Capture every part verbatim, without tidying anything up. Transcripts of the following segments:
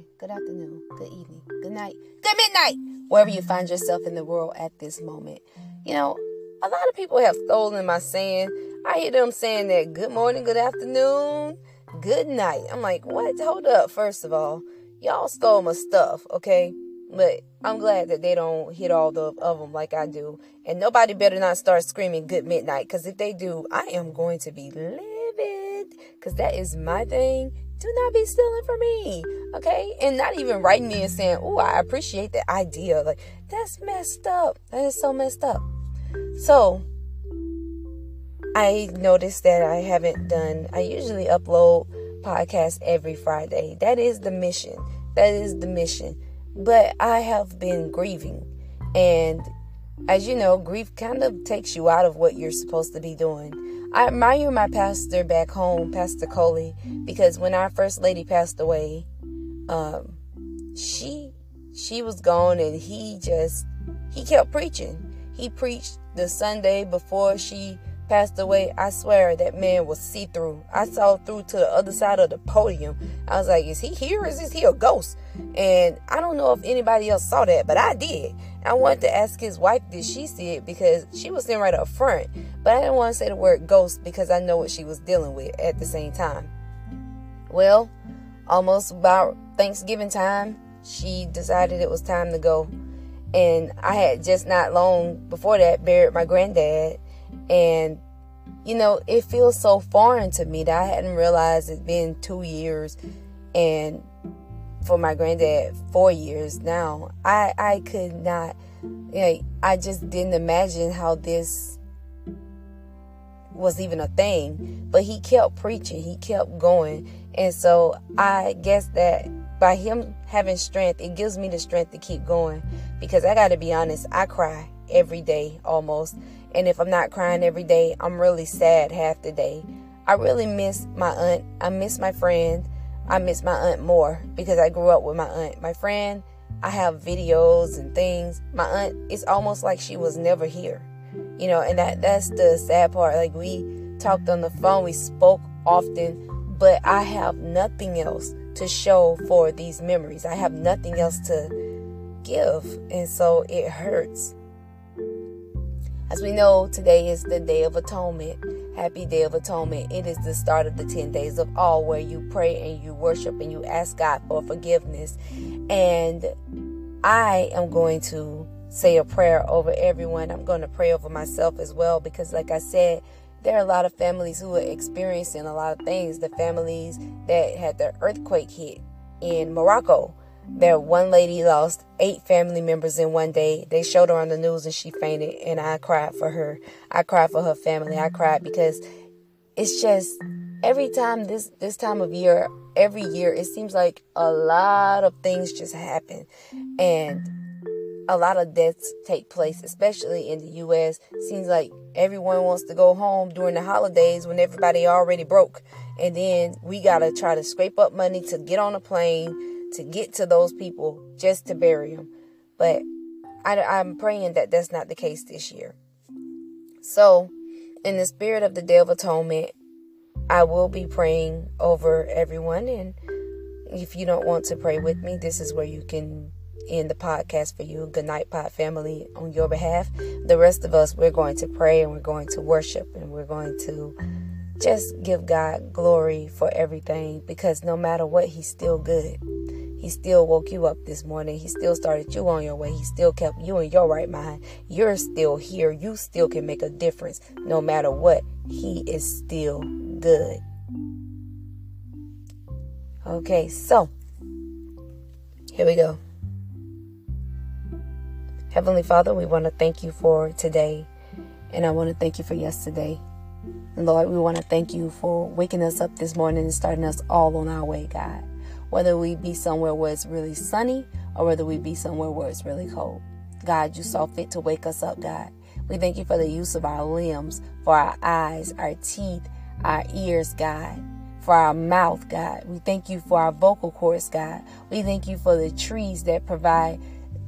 morning, good afternoon, good evening, good night, good midnight, wherever you find yourself in the world at this moment. You know, a lot of people have stolen my saying. I hear them saying that good morning, good afternoon, good night. I'm like, what? Hold up. First of all, y'all stole my stuff, okay? But I'm glad that they don't hit all the, of them like I do. And nobody better not start screaming good midnight, because if they do, I am going to be livid, because that is my thing. Do not be stealing from me, okay? And not even writing me and saying, oh, I appreciate the idea. Like, that's messed up. That is so messed up. So I noticed that I haven't done, I usually upload podcasts every Friday. That is the mission. That is the mission. But I have been grieving. And as you know, grief kind of takes you out of what you're supposed to be doing. I admire my pastor back home, Pastor Coley, because when our first lady passed away, um, she she was gone, and he just, he kept preaching. He preached the Sunday before she passed away. I swear that man was see-through. I saw through to the other side of the podium. I was like, is he here? Is, is he a ghost? And I don't know if anybody else saw that, but I did. I wanted to ask his wife, did she see it? Because she was sitting right up front. But I didn't want to say the word ghost because I know what she was dealing with at the same time. Well, almost about Thanksgiving time, she decided it was time to go. And I had just not long before that buried my granddad. And, you know, it feels so foreign to me that I hadn't realized it's been two years. And for my granddad, four years now. I, I could not, you know, I just didn't imagine how this was even a thing. But he kept preaching. He kept going. And so I guess that by him having strength, it gives me the strength to keep going. Because I got to be honest, I cry every day almost. And if I'm not crying every day, I'm really sad half the day. I really miss my aunt. I miss my friend. I miss my aunt more because I grew up with my aunt. My friend, I have videos and things. My aunt, it's almost like she was never here. You know, and that that's the sad part. Like, we talked on the phone. We spoke often. But I have nothing else to show for these memories. I have nothing else to give. And so it hurts. As we know, today is the Day of Atonement. Happy Day of Atonement. It is the start of the ten days of all, where you pray and you worship and you ask God for forgiveness. And I am going to say a prayer over everyone. I'm going to pray over myself as well, because like I said, there are a lot of families who are experiencing a lot of things. The families that had the earthquake hit in Morocco. There, one lady lost eight family members in one day. They showed her on the news and she fainted, and I cried for her. I cried for her family. I cried because it's just every time this, this time of year, every year, it seems like a lot of things just happen. And a lot of deaths take place, especially in the U S Seems like everyone wants to go home during the holidays when everybody already broke. And then we got to try to scrape up money to get on a plane to get to those people just to bury them. But I, I'm praying that that's not the case this year. So in the spirit of the Day of Atonement, I will be praying over everyone. And if you don't want to pray with me, this is where you can end the podcast for you. Good night, Pod family, on your behalf. The rest of us, we're going to pray and we're going to worship and we're going to just give God glory for everything, because no matter what, he's still good. He still woke you up this morning. He still started you on your way. He still kept you in your right mind. You're still here. You still can make a difference. No matter what, he is still good. Okay, so here we go. Heavenly Father, we want to thank you for today. And I want to thank you for yesterday. And Lord, we want to thank you for waking us up this morning and starting us all on our way, God. Whether we be somewhere where it's really sunny or whether we be somewhere where it's really cold. God, you saw fit to wake us up, God. We thank you for the use of our limbs, for our eyes, our teeth, our ears, God. For our mouth, God. We thank you for our vocal cords, God. We thank you for the trees that provide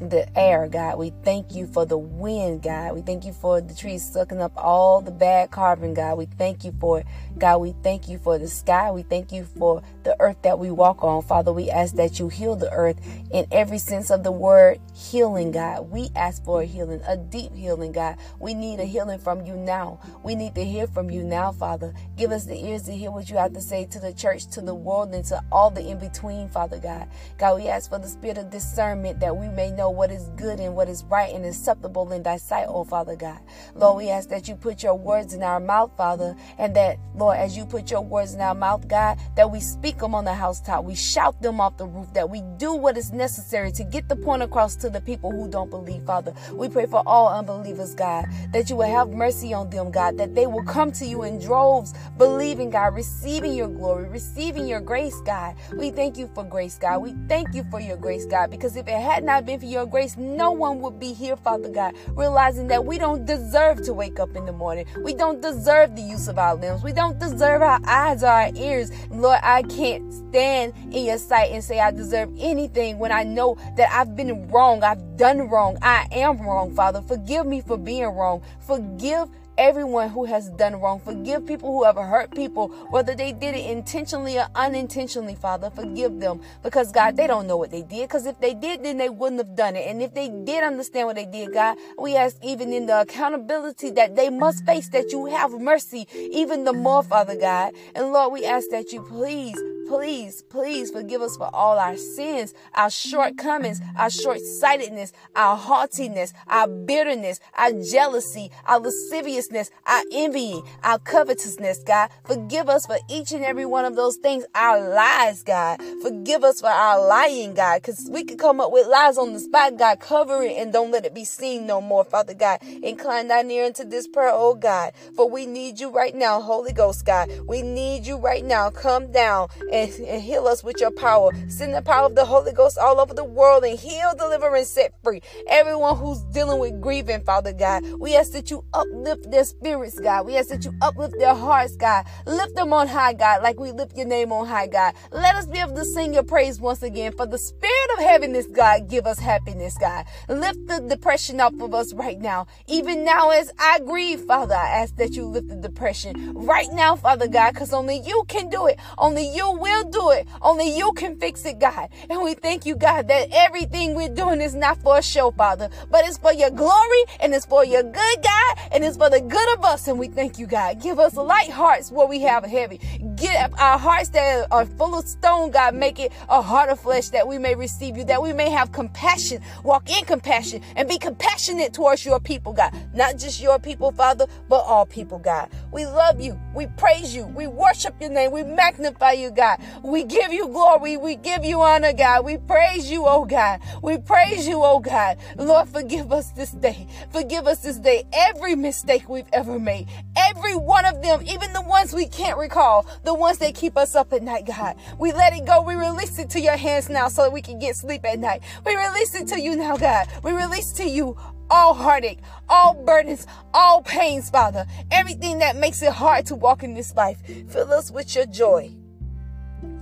the air, God. We thank you for the wind, God. We thank you for the trees sucking up all the bad carbon, God. We thank you for it, God. We thank you for the sky. We thank you for the earth that we walk on. Father, we ask that you heal the earth in every sense of the word healing, God. We ask for a healing, a deep healing, God. We need a healing from you now. We need to hear from you now, Father. Give us the ears to hear what you have to say to the church, to the world, and to all the in-between, Father God. God, we ask for the spirit of discernment that we may know what is good and what is right and acceptable in thy sight, oh Father God. Lord, we ask that you put your words in our mouth, Father, and that, Lord, as you put your words in our mouth, God, that we speak them on the housetop, we shout them off the roof, that we do what is necessary to get the point across to the people who don't believe, Father. We pray for all unbelievers, God, that you will have mercy on them, God, that they will come to you in droves, believing, God, receiving your glory, receiving your grace, God. We thank you for grace, God. We thank you for your grace, God, because if it had not been for your Your grace, no one would be here, Father God, realizing that we don't deserve to wake up in the morning. We don't deserve the use of our limbs. We don't deserve our eyes or our ears. Lord, I can't stand in your sight and say I deserve anything when I know that I've been wrong. I've done wrong. I am wrong, Father. Forgive me for being wrong. Forgive everyone who has done wrong. Forgive people who have hurt people, whether they did it intentionally or unintentionally, Father. Forgive them, because God, they don't know what they did, because if they did, then they wouldn't have done it. And if they did understand what they did, God, we ask, even in the accountability that they must face, that you have mercy even the more, Father God. And Lord, we ask that you please Please, please forgive us for all our sins, our shortcomings, our short-sightedness, our haughtiness, our bitterness, our jealousy, our lasciviousness, our envy, our covetousness, God. Forgive us for each and every one of those things, our lies, God. Forgive us for our lying, God, because we could come up with lies on the spot, God. Cover it and don't let it be seen no more, Father God. Incline thine ear into this prayer, oh God, for we need you right now, Holy Ghost, God. We need you right now. Come down and And heal us with your power. Send the power of the Holy Ghost all over the world and heal, deliver, and set free everyone who's dealing with grieving, Father God. We ask that you uplift their spirits, God. We ask that you uplift their hearts, God. Lift them on high, God, like we lift your name on high, God. Let us be able to sing your praise once again. For the spirit of heaviness, God, give us happiness, God. Lift the depression off of us right now. Even now as I grieve, Father, I ask that you lift the depression right now, Father God, because only you can do it. Only you will We'll do it. Only you can fix it, God. And we thank you, God, that everything we're doing is not for a show, Father, but it's for your glory, and it's for your good, God, and it's for the good of us. And we thank you, God. Give us light hearts where we have heavy. Get our hearts that are full of stone, God. Make it a heart of flesh, that we may receive you, that we may have compassion, walk in compassion, and be compassionate towards your people, God. Not just your people, Father, but all people, God. We love you. We praise you. We worship your name. We magnify you, God. We give you glory. We give you honor, God. We praise you, oh God. We praise you, oh God. Lord, forgive us this day. Forgive us this day every mistake we've ever made. Every one of them, even the ones we can't recall, the ones that keep us up at night, God. We let it go. We release it to your hands now so that we can get sleep at night. We release it to you now, God. We release to you all heartache, all burdens, all pains, Father. Everything that makes it hard to walk in this life. Fill us with your joy.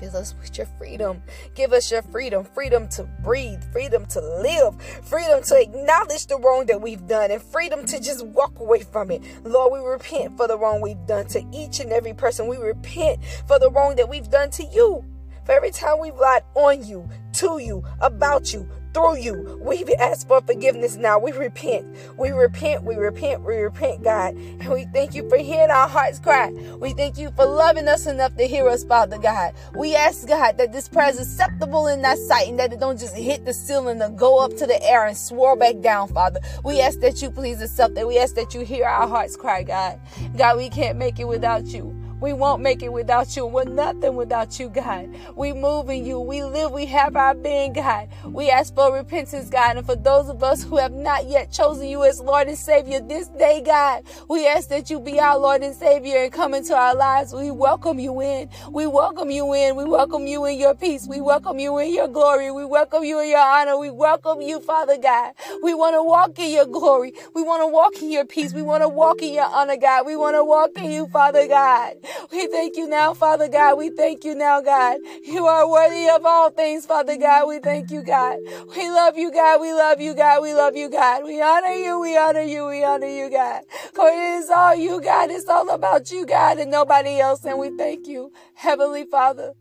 Fill us with your freedom. Give us your freedom. Freedom to breathe. Freedom to live. Freedom to acknowledge the wrong that we've done. And freedom to just walk away from it. Lord, we repent for the wrong we've done to each and every person. We repent for the wrong that we've done to you. For every time we've lied on you, to you, about you, through you, we've asked for forgiveness now. We repent. We repent. We repent. We repent, God. And we thank you for hearing our hearts cry. We thank you for loving us enough to hear us, Father God. We ask, God, that this prayer is acceptable in thy sight and that it don't just hit the ceiling or go up to the air and swirl back down, Father. We ask that you please accept it. We ask that you hear our hearts cry, God. God, we can't make it without you. We won't make it without you. We're nothing without you, God. We move in you. We live. We have our being, God. We ask for repentance, God. And for those of us who have not yet chosen you as Lord and Savior this day, God, we ask that you be our Lord and Savior and come into our lives. We welcome you in. We welcome you in. We welcome you in your peace. We welcome you in your glory. We welcome you in your honor. We welcome you, Father God. We want to walk in your glory. We want to walk in your peace. We want to walk in your honor, God. We want to walk in you, Father God. We thank you now, Father God. We thank you now, God. You are worthy of all things, Father God. We thank you, God. We love you, God. We love you, God. We love you, God. We honor you. We honor you. We honor you, God. For it is all you, God. It's all about you, God, and nobody else. And we thank you, Heavenly Father.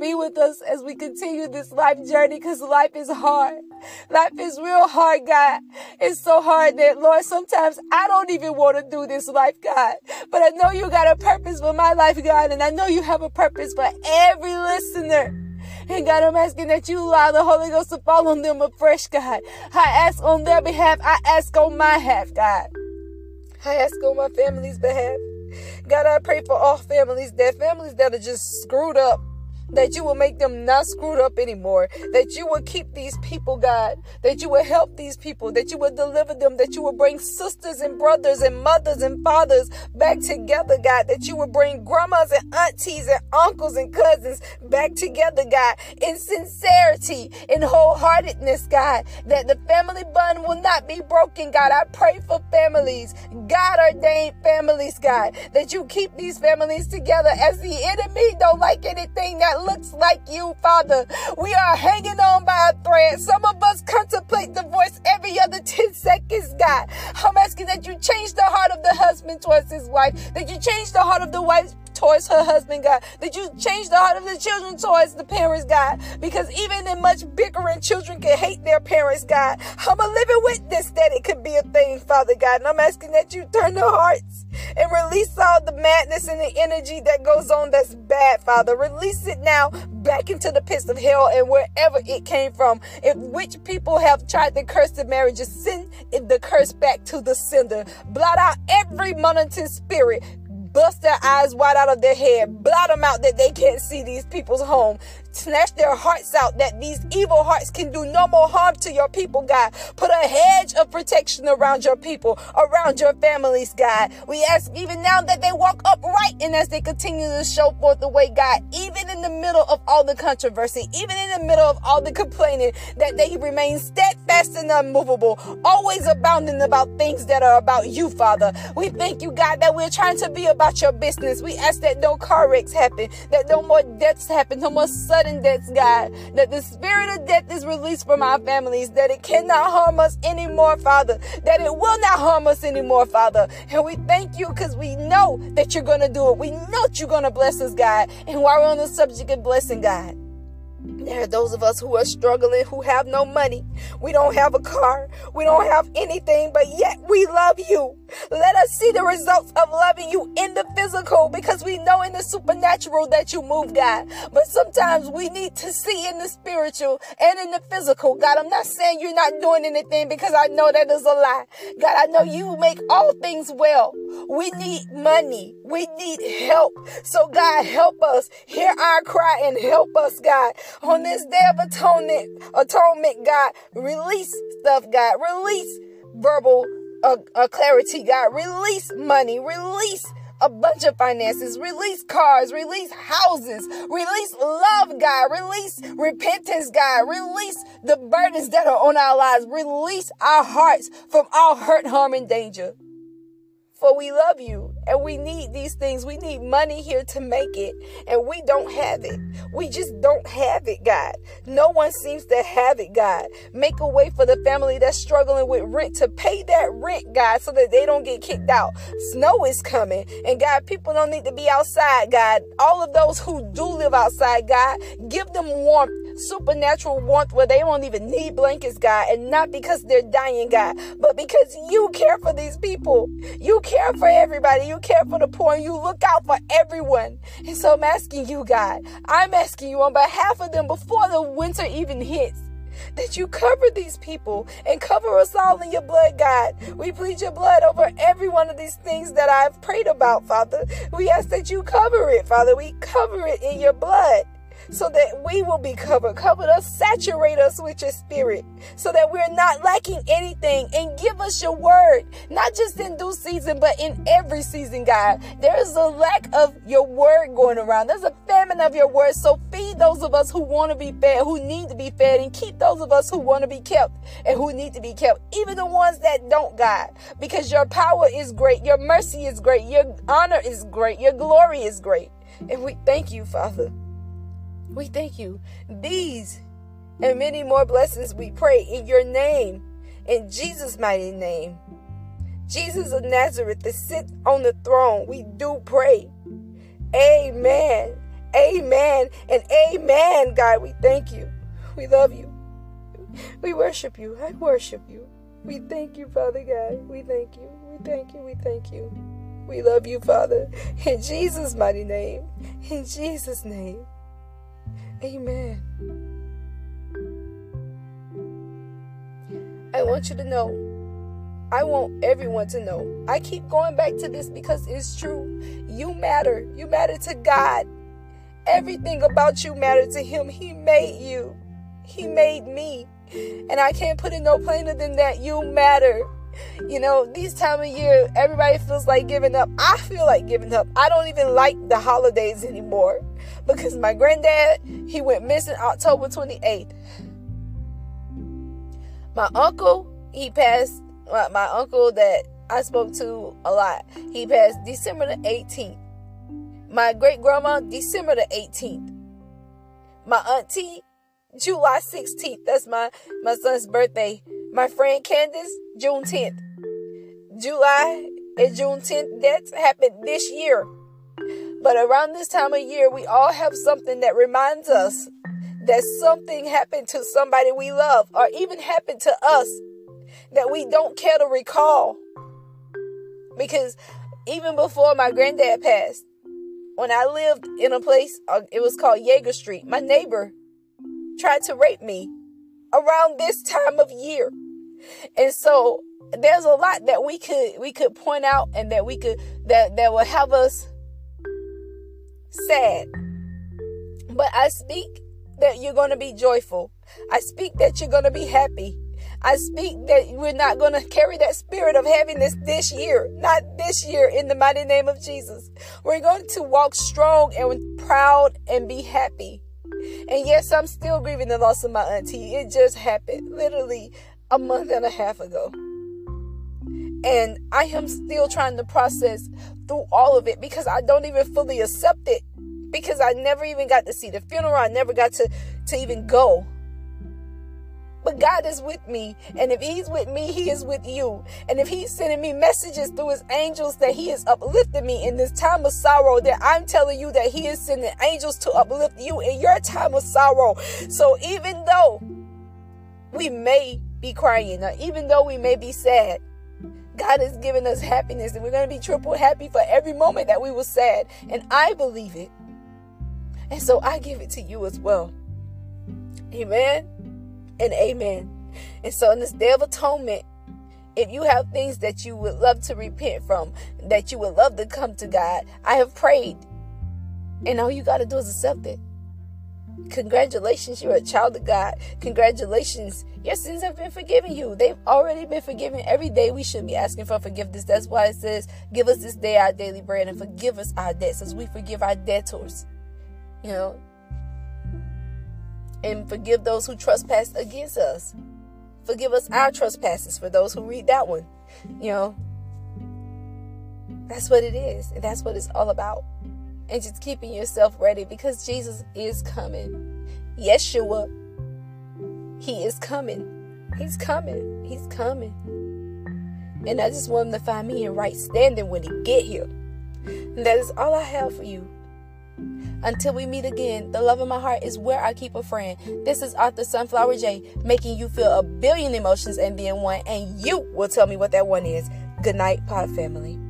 Be with us as we continue this life journey, because life is hard. Life is real hard, God. It's so hard that, Lord, sometimes I don't even want to do this life, God. But I know you got a purpose for my life, God, and I know you have a purpose for every listener. And God, I'm asking that you allow the Holy Ghost to fall on them afresh, God. I ask on their behalf. I ask on my behalf, God. I ask on my family's behalf. God, I pray for all families, their families that are just screwed up, that you will make them not screwed up anymore, that you will keep these people, God, that you will help these people, that you will deliver them, that you will bring sisters and brothers and mothers and fathers back together, God, that you will bring grandmas and aunties and uncles and cousins back together, God, in sincerity, in wholeheartedness, God, that the family bond will not be broken, God. I pray for families, God-ordained families, God, that you keep these families together, as the enemy don't like anything that looks like you, Father. We are hanging on by a thread. Some of us contemplate divorce every other ten seconds, God. I'm asking that you change the heart of the husband towards his wife, that you change the heart of the wife towards her husband, God, that you change the heart of the children towards the parents, God, because even in much bickering, children can hate their parents, God. I'm a living witness that it could be a thing, Father God, and I'm asking that you turn their hearts and release all the madness and the energy that goes on that's bad, Father. Release it now back into the pits of hell and wherever it came from. If which people have tried to curse the marriages, send the curse back to the sender. Blot out every monitoring spirit. Bust their eyes wide out of their head. Blot them out that they can't see these people's home. Snatch their hearts out that these evil hearts can do no more harm to your people, God. Put a hedge of protection around your people, around your families, God. We ask even now that they walk upright, and as they continue to show forth the way, God, even in the middle of all the controversy, even in the middle of all the complaining, that they remain steadfast and unmovable, always abounding about things that are about you, Father. We thank you, God, that we're trying to be about your business. We ask that no car wrecks happen, that no more deaths happen, no more sudden deaths, God, that the spirit of death is released from our families, that it cannot harm us anymore, Father, that it will not harm us anymore, Father. And we thank you, because we know that you're going to do it. We know you're going to bless us, God. And while we're on the subject of blessing, God, there are those of us who are struggling, who have no money. We don't have a car. We don't have anything, but yet we love you. Let us see the results of loving you in the physical, because we know in the supernatural that you move, God. But sometimes we need to see in the spiritual and in the physical. God, I'm not saying you're not doing anything, because I know that is a lie. God, I know you make all things well. We need money. We need help. So God, help us. Hear our cry and help us, God. On this day of atonement, atonement, God, release stuff, God. Release verbal uh, uh, clarity, God. Release money. Release a bunch of finances. Release cars. Release houses. Release love, God. Release repentance, God. Release the burdens that are on our lives. Release our hearts from all hurt, harm, and danger. For we love you, and we need these things. We need money here to make it, and we don't have it. We just don't have it, God. No one seems to have it, God. Make a way for the family that's struggling with rent to pay that rent, God, so that they don't get kicked out. Snow is coming, and God, people don't need to be outside, God. All of those who do live outside, God, give them warmth, supernatural warmth, where they won't even need blankets, God, and not because they're dying, God, but because you care for these people. You care for everybody. You care for the poor, and you look out for everyone. And so I'm asking you, God, I'm asking you on behalf of them, before the winter even hits, that you cover these people and cover us all in your blood, God. We plead your blood over every one of these things that I've prayed about, Father. We ask that you cover it, Father. We cover it in your blood, so that we will be covered. Cover us, saturate us with your spirit, so that we're not lacking anything. And give us your word, not just in due season, but in every season, God. There's a lack of your word going around. There's a famine forgotten of your word. So feed those of us who want to be fed, who need to be fed, and keep those of us who want to be kept and who need to be kept, even the ones that don't, God, because your power is great, your mercy is great, your honor is great, your glory is great. And we thank you, Father. We thank you. These and many more blessings we pray in your name, in Jesus' mighty name. Jesus of Nazareth, that sits on the throne, we do pray. Amen. Amen. And amen, God. We thank you. We love you. We worship you. I worship you. We thank you, Father God. We thank you. We thank you. We thank you. We love you, Father. In Jesus' mighty name. In Jesus' name. Amen. I want you to know. I want everyone to know. I keep going back to this because it's true. You matter. You matter to God. Everything about you mattered to him. He made you. He made me. And I can't put it no plainer than that. You matter. You know, these time of year, everybody feels like giving up. I feel like giving up. I don't even like the holidays anymore. Because my granddad, he went missing October twenty-eighth. My uncle, he passed. My, my uncle that I spoke to a lot, he passed December the eighteenth. My great-grandma, December the eighteenth. My auntie, July sixteenth. That's my, my son's birthday. My friend Candace, June tenth. July and June tenth, that's happened this year. But around this time of year, we all have something that reminds us that something happened to somebody we love, or even happened to us, that we don't care to recall. Because even before my granddad passed, when I lived in a place, it was called Yeager Street, my neighbor tried to rape me around this time of year. And so there's a lot that we could we could point out, and that we could that that will have us sad. But I speak that you're going to be joyful. I speak that you're going to be happy. I speak that we're not going to carry that spirit of heaviness this year. Not this year, in the mighty name of Jesus. We're going to walk strong and proud and be happy. And yes, I'm still grieving the loss of my auntie. It just happened literally a month and a half ago. And I am still trying to process through all of it, because I don't even fully accept it. Because I never even got to see the funeral. I never got to, to even go. But God is with me, and if he's with me, he is with you. And if he's sending me messages through his angels that he is uplifting me in this time of sorrow, then I'm telling you that he is sending angels to uplift you in your time of sorrow. So even though we may be crying, or even though we may be sad, God has given us happiness, and we're going to be triple happy for every moment that we were sad. And I believe it. And so I give it to you as well. Amen. And amen. And so in this Day of Atonement, if you have things that you would love to repent from, that you would love to come to God, I have prayed. And all you got to do is accept it. Congratulations, you're a child of God. Congratulations, your sins have been forgiven you. They've already been forgiven. Every day we should be asking for forgiveness. That's why it says, give us this day our daily bread, and forgive us our debts as we forgive our debtors. You know? And forgive those who trespass against us. Forgive us our trespasses, for those who read that one. You know, that's what it is. And that's what it's all about. And just keeping yourself ready, because Jesus is coming. Yeshua, he is coming. He's coming. He's coming. And I just want him to find me in right standing when he get here. And that is all I have for you. Until we meet again, the love of my heart is where I keep a friend. This is Arthur Sunflower J, making you feel a billion emotions and being one, and you will tell me what that one is. Good night, Pod family.